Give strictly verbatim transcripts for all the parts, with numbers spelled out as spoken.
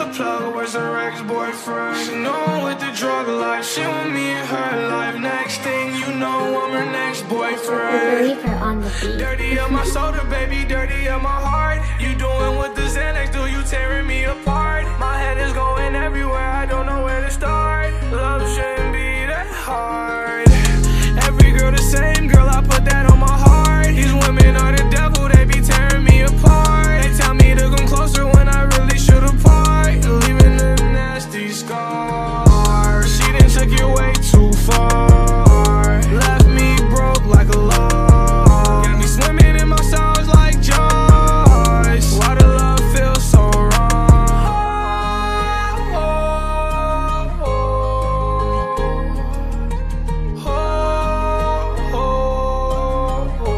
the plug, where's her ex-boyfriend? She know with the drug life, she want me in her life. Next thing you know, I'm her next boyfriend. The on the beat. Dirty up my soda, baby, dirty up my heart. You doing what the Xanax do, you tearing me apart. My head is going everywhere, I don't know where to start. Love shouldn't be that hard. Every girl the same, girl, I put that on my heart. These women are the devil, they be tearing me apart. They tell me to come closer when I really should apart. Leaving a nasty scar. She done took it way too far. Left me broke like a log. Got me swimming in my sorrows like Josh. Why the love feels so wrong? Oh, oh, oh, oh, oh,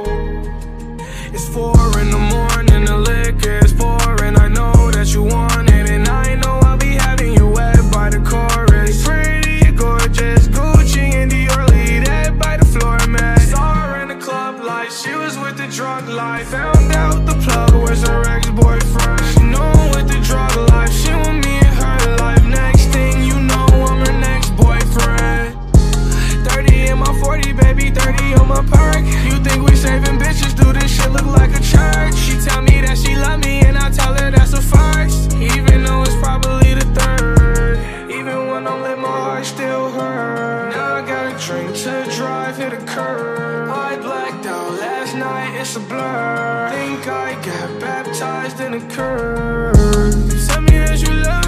oh. It's four in the morning, the liquor is pouring. I know that you want it, and I know I'll be having you wet by the chorus. Pretty gorgeous, Gucci and Dior, lead it by the floor mat. Saw her in the club life, she was with the drug life. Found out the plug, where's her ex-boyfriend? She know with the drug life, she want me in her life. Next thing you know, I'm her next boyfriend. Thirty in my forty, baby, thirty on my perk. You think we saving bitches, do this shit look like a church. She tell me that she love me and I tell her that's a first. Even though it's probably the third. Even when I'm lit, my heart still hurt. Now I got a drink to drive, hit a curb. I blacked out last night, it's a blur. Think I got baptized in a curb. Tell me that you love me.